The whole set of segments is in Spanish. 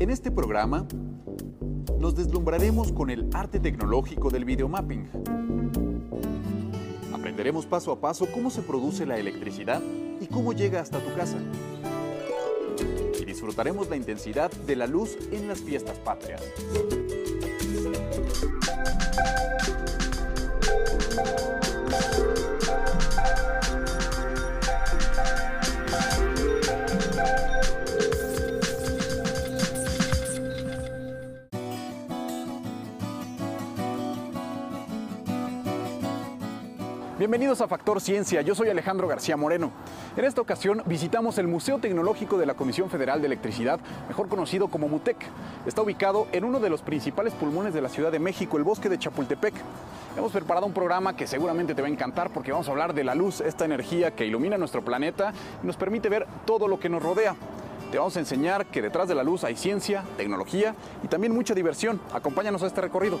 En este programa nos deslumbraremos con el arte tecnológico del videomapping. Aprenderemos paso a paso cómo se produce la electricidad y cómo llega hasta tu casa. Y disfrutaremos la intensidad de la luz en las fiestas patrias. Bienvenidos a Factor Ciencia, yo soy Alejandro García Moreno. En esta ocasión visitamos el Museo Tecnológico de la Comisión Federal de Electricidad, mejor conocido como MUTEC. Está ubicado en uno de los principales pulmones de la Ciudad de México, el Bosque de Chapultepec. Hemos preparado un programa que seguramente te va a encantar porque vamos a hablar de la luz, esta energía que ilumina nuestro planeta y nos permite ver todo lo que nos rodea. Te vamos a enseñar que detrás de la luz hay ciencia, tecnología y también mucha diversión. Acompáñanos a este recorrido.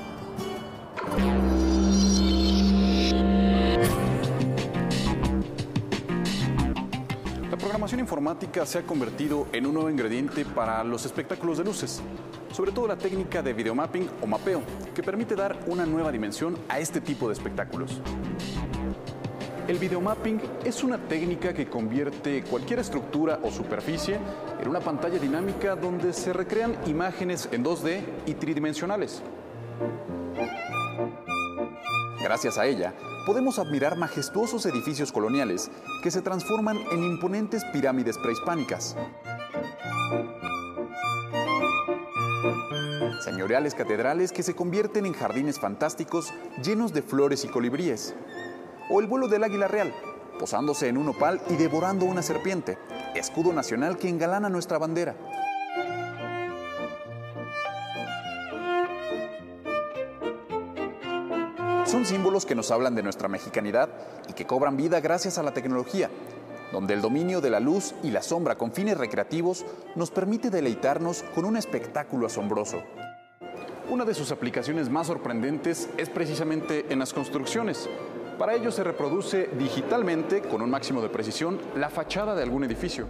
La programación informática se ha convertido en un nuevo ingrediente para los espectáculos de luces, sobre todo la técnica de videomapping o mapeo, que permite dar una nueva dimensión a este tipo de espectáculos. El videomapping es una técnica que convierte cualquier estructura o superficie en una pantalla dinámica donde se recrean imágenes en 2D y tridimensionales. Gracias a ella, podemos admirar majestuosos edificios coloniales que se transforman en imponentes pirámides prehispánicas, señoriales catedrales que se convierten en jardines fantásticos llenos de flores y colibríes, o el vuelo del águila real, posándose en un opal y devorando una serpiente, escudo nacional que engalana nuestra bandera. Son símbolos que nos hablan de nuestra mexicanidad y que cobran vida gracias a la tecnología, donde el dominio de la luz y la sombra con fines recreativos nos permite deleitarnos con un espectáculo asombroso. Una de sus aplicaciones más sorprendentes es precisamente en las construcciones. Para ello se reproduce digitalmente, con un máximo de precisión, la fachada de algún edificio.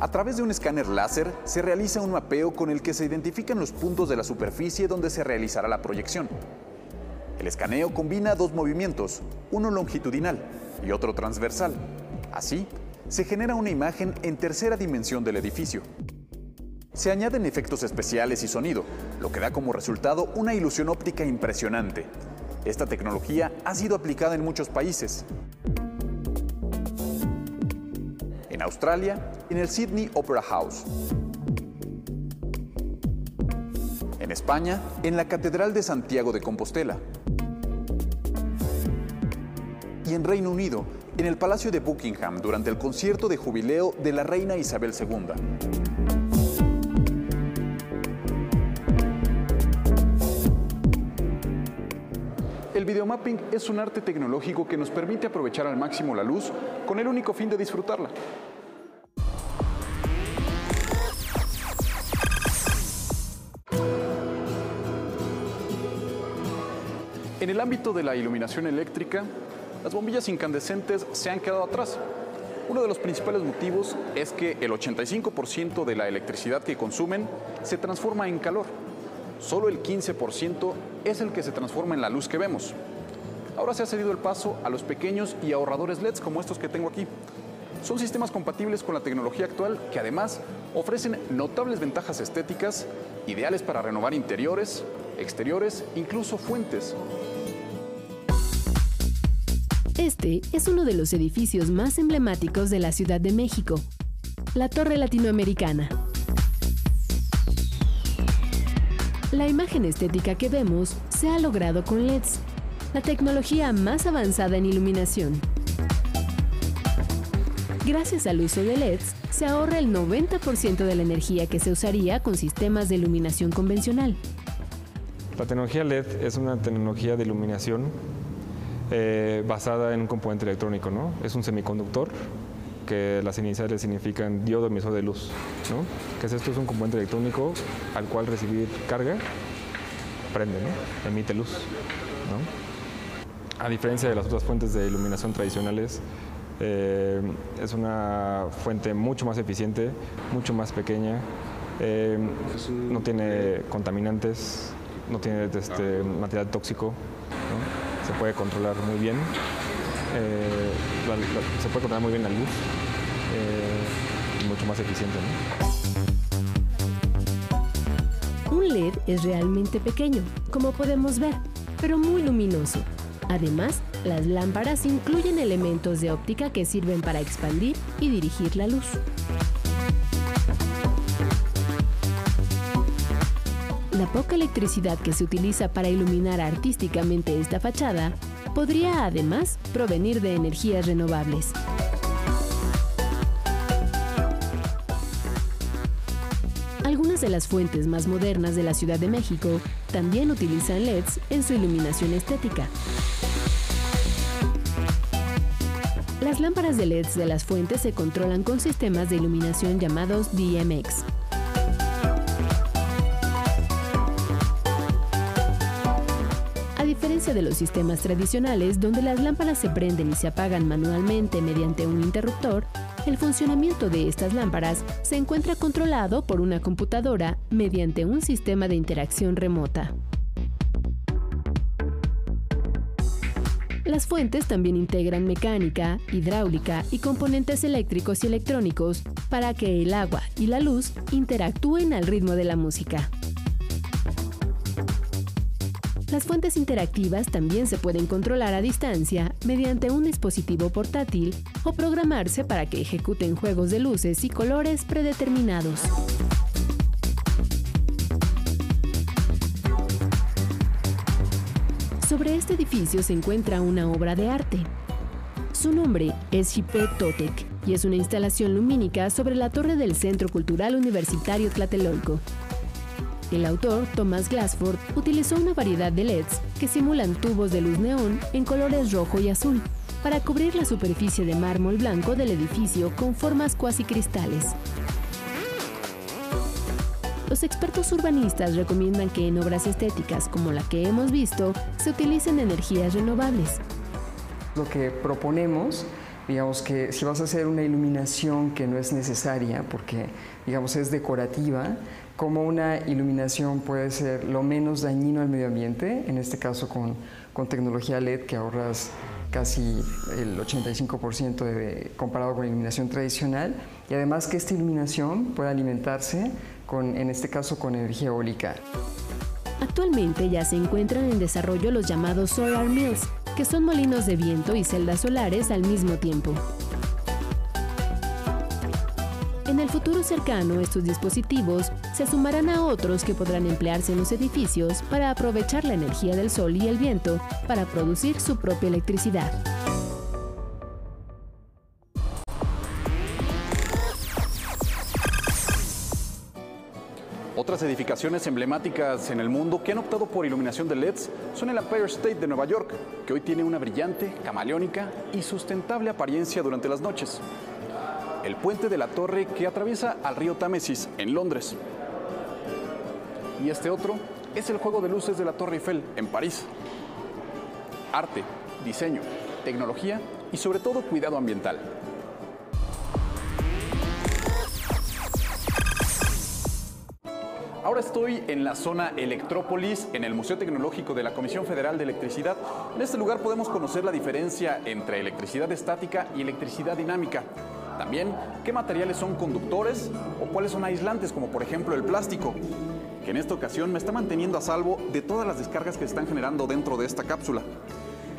A través de un escáner láser se realiza un mapeo con el que se identifican los puntos de la superficie donde se realizará la proyección. El escaneo combina dos movimientos, uno longitudinal y otro transversal. Así, se genera una imagen en tercera dimensión del edificio. Se añaden efectos especiales y sonido, lo que da como resultado una ilusión óptica impresionante. Esta tecnología ha sido aplicada en muchos países. En Australia, en el Sydney Opera House. En España, en la Catedral de Santiago de Compostela. Y en Reino Unido, en el Palacio de Buckingham, durante el concierto de jubileo de la Reina Isabel II. El videomapping es un arte tecnológico que nos permite aprovechar al máximo la luz con el único fin de disfrutarla. En el ámbito de la iluminación eléctrica, las bombillas incandescentes se han quedado atrás. Uno de los principales motivos es que el 85% de la electricidad que consumen se transforma en calor. Solo el 15% es el que se transforma en la luz que vemos. Ahora se ha cedido el paso a los pequeños y ahorradores LEDs como estos que tengo aquí. Son sistemas compatibles con la tecnología actual que además ofrecen notables ventajas estéticas, ideales para renovar interiores, exteriores, incluso fuentes. Este es uno de los edificios más emblemáticos de la Ciudad de México, la Torre Latinoamericana. La imagen estética que vemos se ha logrado con LEDs, la tecnología más avanzada en iluminación. Gracias al uso de LEDs, se ahorra el 90% de la energía que se usaría con sistemas de iluminación convencional. La tecnología LED es una tecnología de iluminación basada en un componente electrónico, ¿no? Es un semiconductor, que las iniciales significan diodo emisor de luz, ¿no? Que esto es un componente electrónico al cual recibir carga prende, ¿no? Emite luz, ¿no? A diferencia de las otras fuentes de iluminación tradicionales Es una fuente mucho más eficiente, mucho más pequeña, no tiene contaminantes, no tiene material tóxico, ¿no? Se puede controlar muy bien, se puede controlar muy bien la luz, y mucho más eficiente, ¿no? Un LED es realmente pequeño, como podemos ver, pero muy luminoso. Además, las lámparas incluyen elementos de óptica que sirven para expandir y dirigir la luz. La poca electricidad que se utiliza para iluminar artísticamente esta fachada podría además provenir de energías renovables. Algunas de las fuentes más modernas de la Ciudad de México también utilizan LEDs en su iluminación estética. Las lámparas de LEDs de las fuentes se controlan con sistemas de iluminación llamados DMX. A diferencia de los sistemas tradicionales, donde las lámparas se prenden y se apagan manualmente mediante un interruptor, el funcionamiento de estas lámparas se encuentra controlado por una computadora mediante un sistema de interacción remota. Las fuentes también integran mecánica, hidráulica y componentes eléctricos y electrónicos para que el agua y la luz interactúen al ritmo de la música. Las fuentes interactivas también se pueden controlar a distancia mediante un dispositivo portátil o programarse para que ejecuten juegos de luces y colores predeterminados. Sobre este edificio se encuentra una obra de arte. Su nombre es Xipe Totec y es una instalación lumínica sobre la torre del Centro Cultural Universitario Tlatelolco. El autor, Thomas Glassford, utilizó una variedad de LEDs que simulan tubos de luz neón en colores rojo y azul para cubrir la superficie de mármol blanco del edificio con formas cuasi cristales. Los expertos urbanistas recomiendan que en obras estéticas como la que hemos visto, se utilicen energías renovables. Lo que proponemos, digamos que si vas a hacer una iluminación que no es necesaria, porque digamos es decorativa, como una iluminación puede ser lo menos dañino al medio ambiente, en este caso con tecnología LED que ahorras casi el 85% comparado con iluminación tradicional, y además que esta iluminación pueda alimentarse en este caso con energía eólica. Actualmente ya se encuentran en desarrollo los llamados solar mills, que son molinos de viento y celdas solares al mismo tiempo. En el futuro cercano, estos dispositivos se sumarán a otros que podrán emplearse en los edificios para aprovechar la energía del sol y el viento para producir su propia electricidad. Otras edificaciones emblemáticas en el mundo que han optado por iluminación de LEDs son el Empire State de Nueva York, que hoy tiene una brillante, camaleónica y sustentable apariencia durante las noches. El puente de la torre que atraviesa al río Támesis en Londres. Y este otro es el juego de luces de la Torre Eiffel en París. Arte, diseño, tecnología y sobre todo cuidado ambiental. Ahora estoy en la zona Electrópolis, en el Museo Tecnológico de la Comisión Federal de Electricidad. En este lugar podemos conocer la diferencia entre electricidad estática y electricidad dinámica. También, qué materiales son conductores o cuáles son aislantes, como por ejemplo el plástico, que en esta ocasión me está manteniendo a salvo de todas las descargas que se están generando dentro de esta cápsula.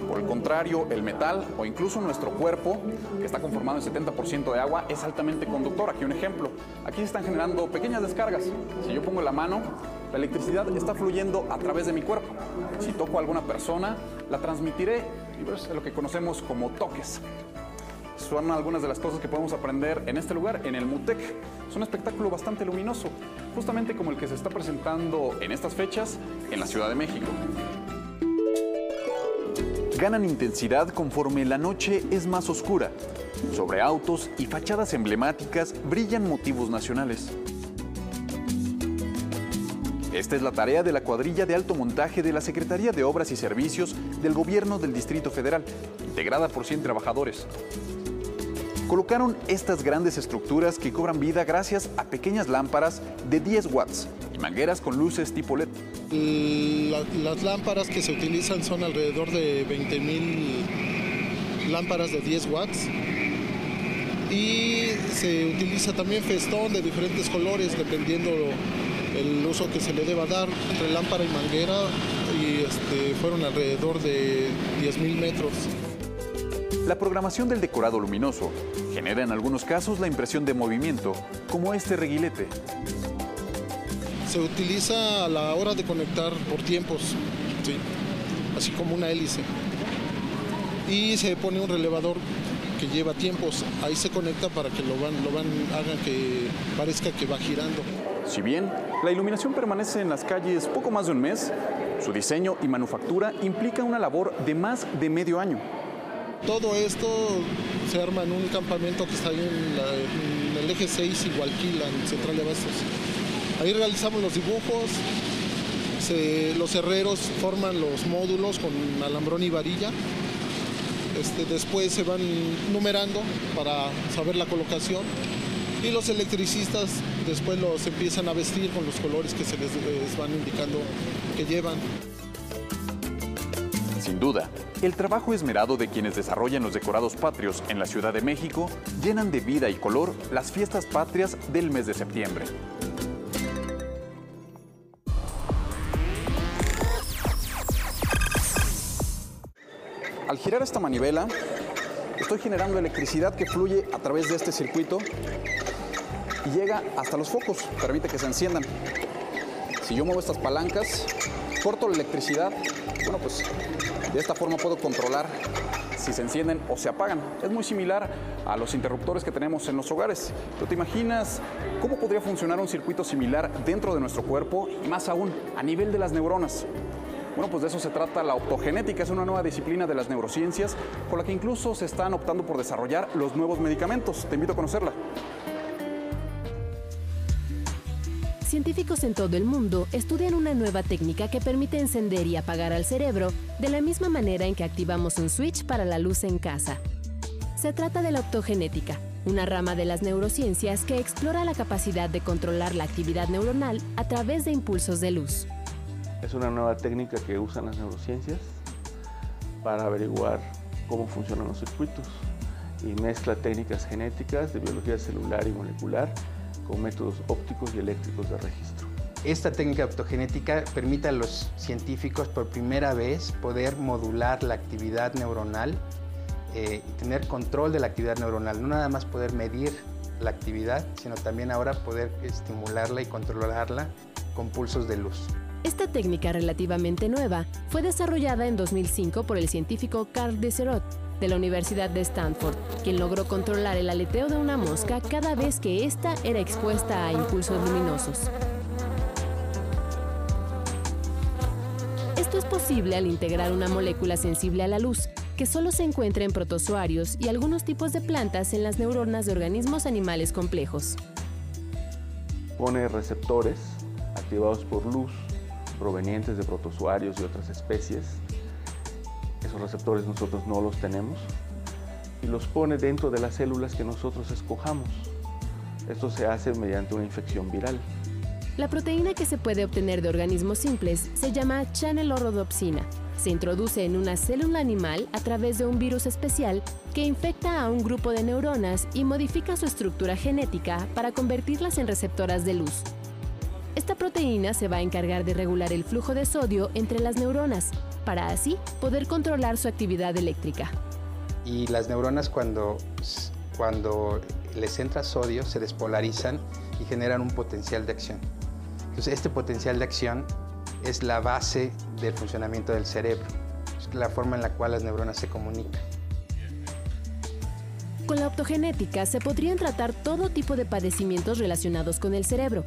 Por el contrario, el metal o incluso nuestro cuerpo, que está conformado en 70% de agua, es altamente conductor. Aquí un ejemplo. Aquí se están generando pequeñas descargas. Si yo pongo la mano, la electricidad está fluyendo a través de mi cuerpo. Si toco a alguna persona, la transmitiré, y lo que conocemos como toques. Son algunas de las cosas que podemos aprender en este lugar, en el MUTEC. Es un espectáculo bastante luminoso, justamente como el que se está presentando en estas fechas en la Ciudad de México. Ganan intensidad conforme la noche es más oscura. Sobre autos y fachadas emblemáticas brillan motivos nacionales. Esta es la tarea de la cuadrilla de alto montaje de la Secretaría de Obras y Servicios del Gobierno del Distrito Federal, integrada por 100 trabajadores. colocaron estas grandes estructuras que cobran vida gracias a pequeñas lámparas de 10 watts y mangueras con luces tipo LED. Las lámparas que se utilizan son alrededor de 20,000 lámparas de 10 watts. Y se utiliza también festón de diferentes colores, dependiendo el uso que se le deba dar. Entre lámpara y manguera, y fueron alrededor de 10,000 metros. La programación del decorado luminoso genera en algunos casos la impresión de movimiento, como este reguilete. Se utiliza a la hora de conectar por tiempos, ¿sí? Así como una hélice. Y se pone un relevador que lleva tiempos, ahí se conecta para que hagan que parezca que va girando. Si bien la iluminación permanece en las calles poco más de un mes, su diseño y manufactura implica una labor de más de medio año. Todo esto se arma en un campamento que está ahí en el eje 6 y Hualquila, en Central de Abastos. Ahí realizamos los dibujos, los herreros forman los módulos con alambrón y varilla. Después se van numerando para saber la colocación y los electricistas después los empiezan a vestir con los colores que se les van indicando que llevan. Sin duda, el trabajo esmerado de quienes desarrollan los decorados patrios en la Ciudad de México llenan de vida y color las fiestas patrias del mes de septiembre. Al girar esta manivela, estoy generando electricidad que fluye a través de este circuito y llega hasta los focos, permite que se enciendan. Si yo muevo estas palancas, corto la electricidad, bueno, pues de esta forma puedo controlar si se encienden o se apagan. Es muy similar a los interruptores que tenemos en los hogares. ¿Tú te imaginas cómo podría funcionar un circuito similar dentro de nuestro cuerpo y más aún a nivel de las neuronas? Bueno, pues de eso se trata la optogenética, es una nueva disciplina de las neurociencias con la que incluso se están optando por desarrollar los nuevos medicamentos. Te invito a conocerla. Científicos en todo el mundo estudian una nueva técnica que permite encender y apagar al cerebro de la misma manera en que activamos un switch para la luz en casa. Se trata de la optogenética, una rama de las neurociencias que explora la capacidad de controlar la actividad neuronal a través de impulsos de luz. Es una nueva técnica que usan las neurociencias para averiguar cómo funcionan los circuitos y mezcla técnicas genéticas de biología celular y molecular con métodos ópticos y eléctricos de registro. Esta técnica optogenética permite a los científicos por primera vez poder modular la actividad neuronal y tener control de la actividad neuronal, no nada más poder medir la actividad, sino también ahora poder estimularla y controlarla con pulsos de luz. Esta técnica relativamente nueva fue desarrollada en 2005 por el científico Carl Deisseroth de la Universidad de Stanford, quien logró controlar el aleteo de una mosca cada vez que ésta era expuesta a impulsos luminosos. Esto es posible al integrar una molécula sensible a la luz, que solo se encuentra en protozoarios y algunos tipos de plantas en las neuronas de organismos animales complejos. Pone receptores activados por luz provenientes de protozoarios y otras especies. Esos receptores nosotros no los tenemos y los pone dentro de las células que nosotros escojamos. Esto se hace mediante una infección viral. La proteína que se puede obtener de organismos simples se llama channelrhodopsina. Se introduce en una célula animal a través de un virus especial que infecta a un grupo de neuronas y modifica su estructura genética para convertirlas en receptoras de luz. Esta proteína se va a encargar de regular el flujo de sodio entre las neuronas, para así poder controlar su actividad eléctrica. Y las neuronas cuando les entra sodio se despolarizan y generan un potencial de acción. Entonces este potencial de acción es la base del funcionamiento del cerebro, es la forma en la cual las neuronas se comunican. Con la optogenética se podrían tratar todo tipo de padecimientos relacionados con el cerebro.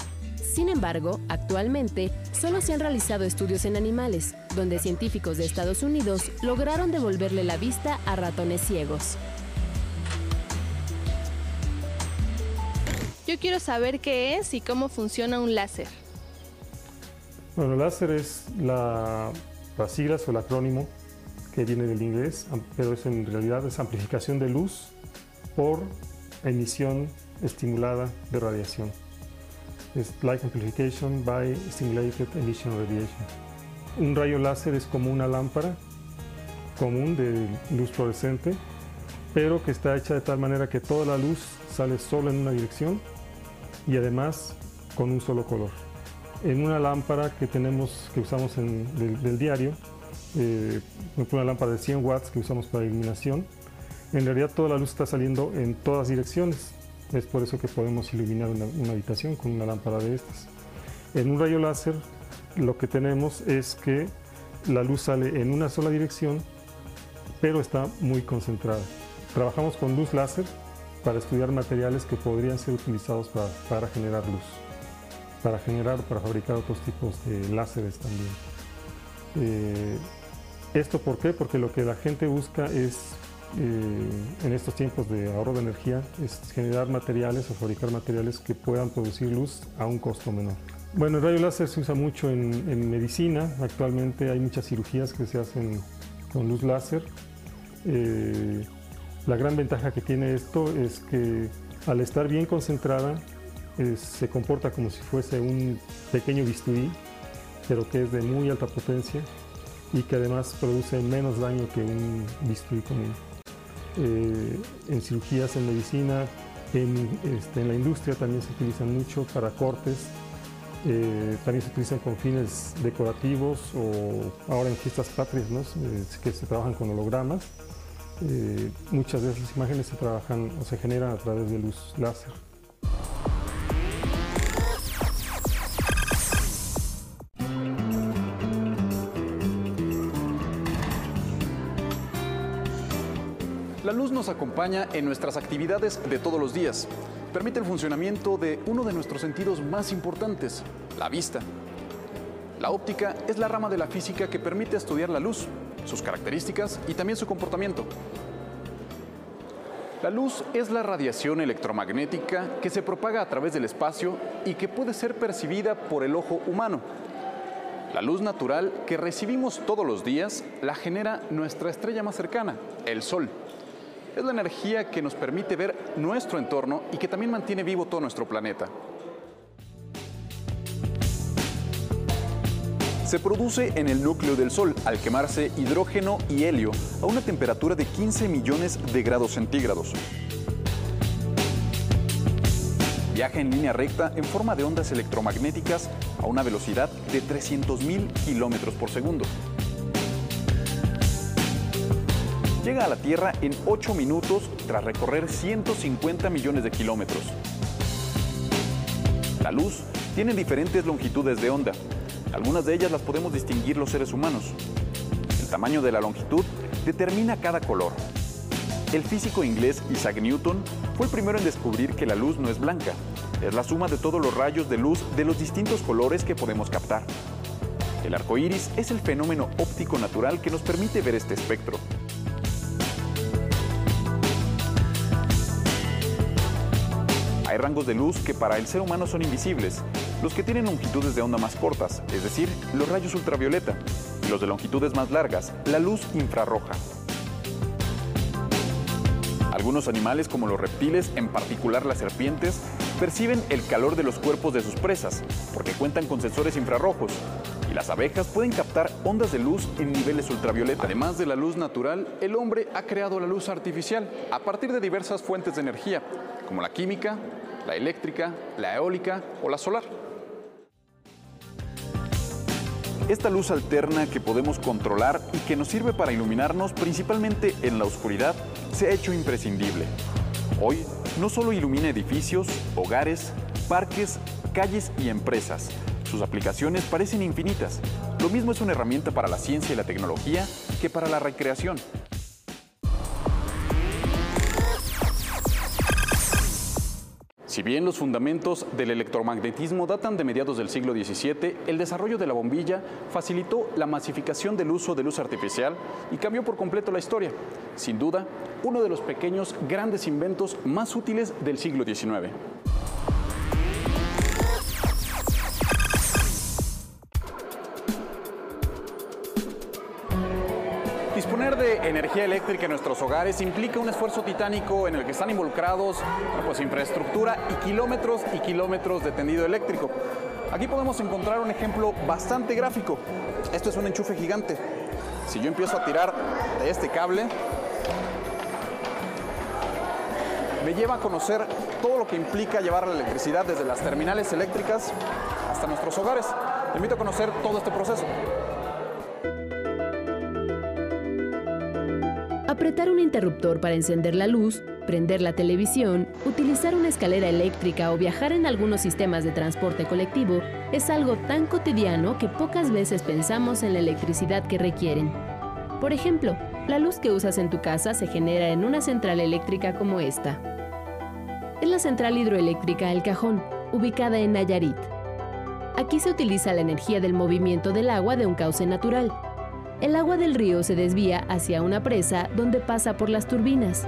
Sin embargo, actualmente, solo se han realizado estudios en animales, donde científicos de Estados Unidos lograron devolverle la vista a ratones ciegos. Yo quiero saber qué es y cómo funciona un láser. Bueno, el láser es las siglas o el acrónimo que viene del inglés, pero es en realidad es amplificación de luz por emisión estimulada de radiación. Es light amplification by stimulated emission radiation. Un rayo láser es como una lámpara común de luz fluorescente, pero que está hecha de tal manera que toda la luz sale solo en una dirección y además con un solo color. En una lámpara que tenemos, que usamos del diario, una lámpara de 100 watts que usamos para iluminación, en realidad toda la luz está saliendo en todas direcciones. Es por eso que podemos iluminar una habitación con una lámpara de estas. En un rayo láser lo que tenemos es que la luz sale en una sola dirección, pero está muy concentrada. Trabajamos con luz láser para estudiar materiales que podrían ser utilizados para generar luz, para fabricar otros tipos de láseres también. ¿Esto por qué? Porque lo que la gente busca es, en estos tiempos de ahorro de energía, es generar materiales o fabricar materiales que puedan producir luz a un costo menor. Bueno, el rayo láser se usa mucho en medicina. Actualmente hay muchas cirugías que se hacen con luz láser. La gran ventaja que tiene esto es que al estar bien concentrada se comporta como si fuese un pequeño bisturí, pero que es de muy alta potencia y que además produce menos daño que un bisturí común. En cirugías, en medicina, en la industria también se utilizan mucho para cortes. También se utilizan con fines decorativos o ahora en fiestas patrias, ¿no? Que se trabajan con hologramas. Muchas de esas imágenes se trabajan o se generan a través de luz láser. La luz nos acompaña en nuestras actividades de todos los días. Permite el funcionamiento de uno de nuestros sentidos más importantes, la vista. La óptica es la rama de la física que permite estudiar la luz, sus características y también su comportamiento. La luz es la radiación electromagnética que se propaga a través del espacio y que puede ser percibida por el ojo humano. La luz natural que recibimos todos los días la genera nuestra estrella más cercana, el Sol. Es la energía que nos permite ver nuestro entorno y que también mantiene vivo todo nuestro planeta. Se produce en el núcleo del Sol al quemarse hidrógeno y helio a una temperatura de 15 millones de grados centígrados. Viaja en línea recta en forma de ondas electromagnéticas a una velocidad de 300.000 kilómetros por segundo. Llega a la Tierra en 8 minutos tras recorrer 150 millones de kilómetros. La luz tiene diferentes longitudes de onda. Algunas de ellas las podemos distinguir los seres humanos. El tamaño de la longitud determina cada color. El físico inglés Isaac Newton fue el primero en descubrir que la luz no es blanca. Es la suma de todos los rayos de luz de los distintos colores que podemos captar. El arco iris es el fenómeno óptico natural que nos permite ver este espectro. Hay rangos de luz que para el ser humano son invisibles, los que tienen longitudes de onda más cortas, es decir, los rayos ultravioleta, y los de longitudes más largas, la luz infrarroja. Algunos animales, como los reptiles, en particular las serpientes, perciben el calor de los cuerpos de sus presas, porque cuentan con sensores infrarrojos, y las abejas pueden captar ondas de luz en niveles ultravioleta. Además de la luz natural, el hombre ha creado la luz artificial a partir de diversas fuentes de energía, como la química, la eléctrica, la eólica o la solar. Esta luz alterna que podemos controlar y que nos sirve para iluminarnos principalmente en la oscuridad se ha hecho imprescindible. Hoy no solo ilumina edificios, hogares, parques, calles y empresas. Sus aplicaciones parecen infinitas. Lo mismo es una herramienta para la ciencia y la tecnología que para la recreación. Si bien los fundamentos del electromagnetismo datan de mediados del siglo XVII, el desarrollo de la bombilla facilitó la masificación del uso de luz artificial y cambió por completo la historia. Sin duda, uno de los pequeños grandes inventos más útiles del siglo XIX. energía eléctrica en nuestros hogares implica un esfuerzo titánico en el que están involucrados infraestructura y kilómetros de tendido eléctrico. Aquí podemos encontrar un ejemplo bastante gráfico. Esto es un enchufe gigante. Si yo empiezo a tirar de este cable, me lleva a conocer todo lo que implica llevar la electricidad desde las terminales eléctricas hasta nuestros hogares. Te invito a conocer todo este proceso. Apretar un interruptor para encender la luz, prender la televisión, utilizar una escalera eléctrica o viajar en algunos sistemas de transporte colectivo es algo tan cotidiano que pocas veces pensamos en la electricidad que requieren. Por ejemplo, la luz que usas en tu casa se genera en una central eléctrica como esta. Es la central hidroeléctrica El Cajón, ubicada en Nayarit. Aquí se utiliza la energía del movimiento del agua de un cauce natural. El agua del río se desvía hacia una presa donde pasa por las turbinas.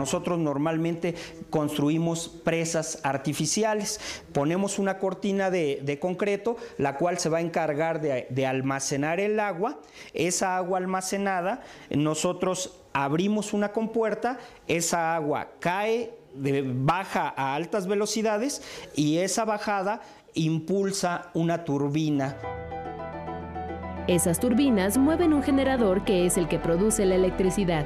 Nosotros normalmente construimos presas artificiales, ponemos una cortina de concreto, la cual se va a encargar de almacenar el agua. Esa agua almacenada, nosotros abrimos una compuerta, esa agua cae, baja a altas velocidades y esa bajada impulsa una turbina. Esas turbinas mueven un generador que es el que produce la electricidad.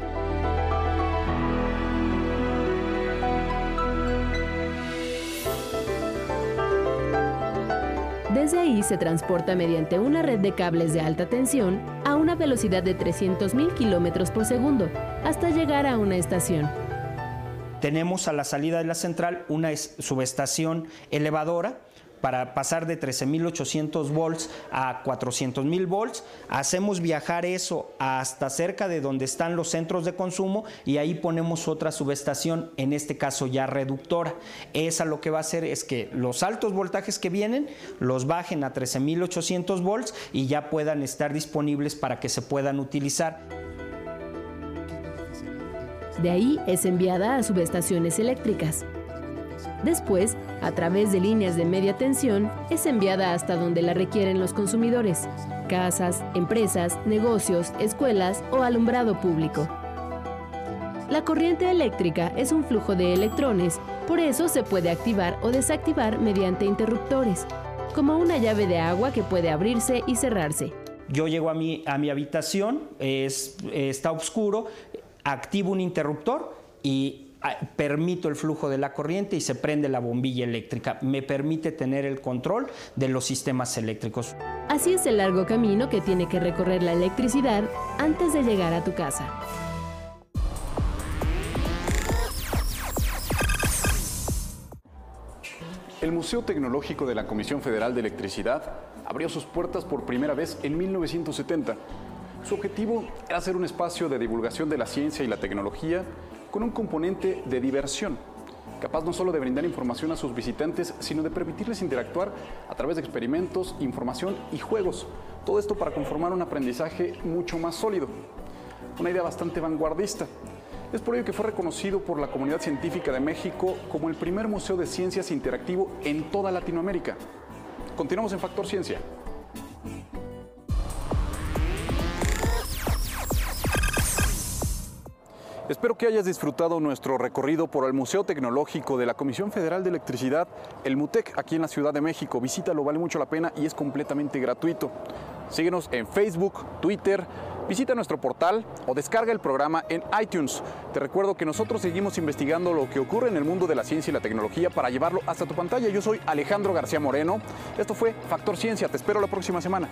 Desde ahí se transporta mediante una red de cables de alta tensión a una velocidad de 300.000 kilómetros por segundo, hasta llegar a una estación. Tenemos a la salida de la central una subestación elevadora para pasar de 13.800 volts a 400.000 volts. Hacemos viajar eso hasta cerca de donde están los centros de consumo y ahí ponemos otra subestación, en este caso ya reductora. Esa lo que va a hacer es que los altos voltajes que vienen los bajen a 13.800 volts y ya puedan estar disponibles para que se puedan utilizar. De ahí es enviada a subestaciones eléctricas. Después, a través de líneas de media tensión, es enviada hasta donde la requieren los consumidores: casas, empresas, negocios, escuelas o alumbrado público. La corriente eléctrica es un flujo de electrones, por eso se puede activar o desactivar mediante interruptores, como una llave de agua que puede abrirse y cerrarse. Yo llego a mi habitación, está oscuro, activo un interruptor y permito el flujo de la corriente y se prende la bombilla eléctrica. Me permite tener el control de los sistemas eléctricos. Así es el largo camino que tiene que recorrer la electricidad antes de llegar a tu casa. El Museo Tecnológico de la Comisión Federal de Electricidad abrió sus puertas por primera vez en 1970. Su objetivo era ser un espacio de divulgación de la ciencia y la tecnología con un componente de diversión, capaz no solo de brindar información a sus visitantes, sino de permitirles interactuar a través de experimentos, información y juegos. Todo esto para conformar un aprendizaje mucho más sólido. Una idea bastante vanguardista. Es por ello que fue reconocido por la comunidad científica de México como el primer museo de ciencias interactivo en toda Latinoamérica. Continuamos en Factor Ciencia. Espero que hayas disfrutado nuestro recorrido por el Museo Tecnológico de la Comisión Federal de Electricidad, el MUTEC, aquí en la Ciudad de México. Visítalo, vale mucho la pena y es completamente gratuito. Síguenos en Facebook, Twitter, visita nuestro portal o descarga el programa en iTunes. Te recuerdo que nosotros seguimos investigando lo que ocurre en el mundo de la ciencia y la tecnología para llevarlo hasta tu pantalla. Yo soy Alejandro García Moreno. Esto fue Factor Ciencia. Te espero la próxima semana.